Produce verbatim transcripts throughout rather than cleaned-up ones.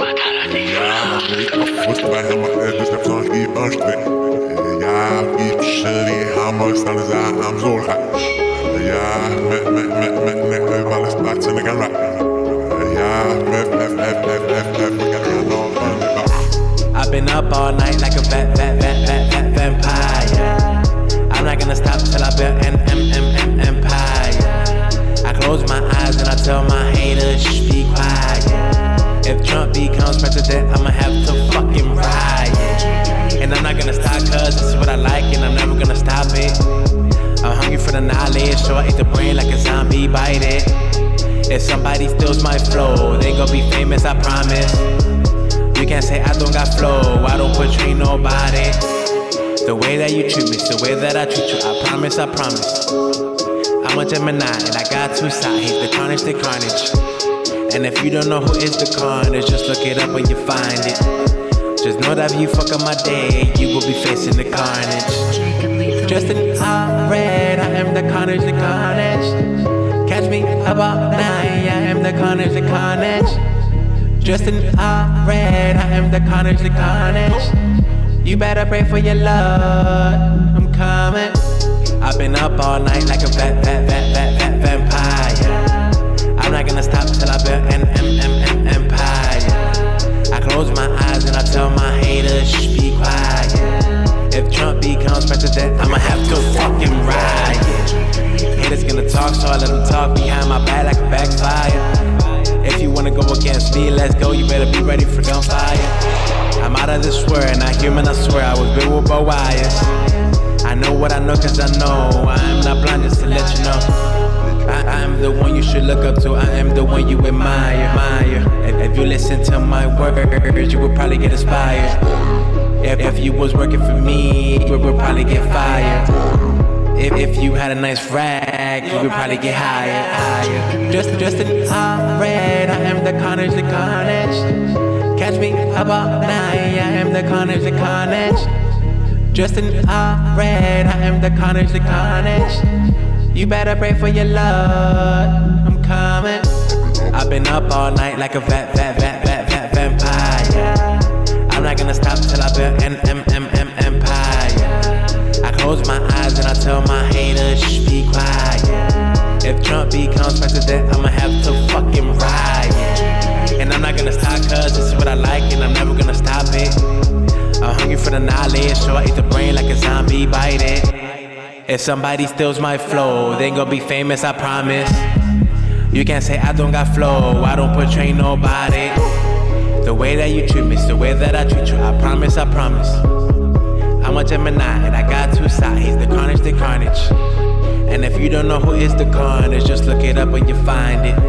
Ja, niet afvoest bij hem, dus dat zal niet uitstrekken. Ja, ik schreeuw die hamers, dan is hij aan zo'n raak. Ja, met, met, met, met, met, met, alles plaats in de kamer. Ja, met, met, met, met, met, met, met, I've been up all night like a vat, vat, vat, vat, vat, vampire. I'm not gonna stop till I build an empire. I close my eyes and I tell my haters, shh, be quiet. If Trump becomes president, I'ma have to fucking riot. And I'm not gonna stop cause this is what I like and I'm never gonna stop it. I'm hungry for the knowledge, so I eat the brain like a zombie, bite it. If somebody steals my flow, they gon' be famous, I promise. You can't say I don't got flow, I don't portray nobody. The way that you treat me, the way that I treat you, I promise, I promise. I'm a Gemini and I got two sides, the Carnage, the Carnage. And if you don't know who is the Carnage, just look it up when you find it. Just know that if you fuck up my day, you will be facing the Carnage. Dressed in all red, I am the Carnage, the Carnage. Catch me up all night, I am the Carnage, the Carnage. Dressed in all red, I am the Carnage, the Carnage. You better pray for your love, I'm coming. I've been up all night like a vat, vat, vat, vat, vat, vampire. I'm not gonna stop till I build an empire. I close my eyes and I tell my haters, shh, be quiet. If Trump becomes president, I'ma have to fucking riot. Haters gonna talk, so I let them talk behind my back like a backfire. If you wanna go against me, let's go, you better be ready for gunfire. I'm out of this world, not human, I swear, I was built with bow wires. I know what I know cause I know, I am not blind just to let you know. I, I am the one you should look up to, I am the one you admire, admire. If, if you listen to my words, you will probably get inspired. If, if you was working for me, you would probably get fired. If, if you had a nice rack, you would probably get higher. Just, just in all red, I am the Carnage, the Carnage. Catch me up all night, I am the Carnage, the Carnage. Just in all red, I am the Carnage, the Carnage. You better pray for your love, I'm coming. I've been up all night like a vat, vat, vat, vat, vat, vampire. I'm not gonna stop till I build an M M M empire. I close my eyes and I tell my haters, shh, be quiet. If Trump becomes president, I'ma have to fucking riot. And I'm not gonna stop cause this is what I like and I'm never gonna stop it. I'm hungry for the knowledge, so I eat the brain like a zombie, bite it. If somebody steals my flow, they gon' be famous, I promise. You can't say I don't got flow, I don't portray nobody. The way that you treat me, the way that I treat you, I promise, I promise. I'm a Gemini and I got two sides, the Carnage, the Carnage. And if you don't know who is the Carnage, just look it up when you find it.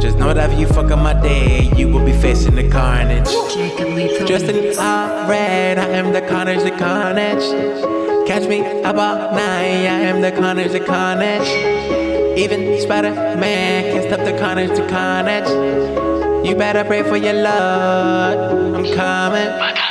Just know that if you fuck up my day, you will be facing the Carnage. Just in all red, I am the Carnage, the Carnage. Catch me up all night, I am the Carnage, the Carnage. Even Spider-Man can stop the Carnage, the Carnage. You better pray for your love, I'm coming.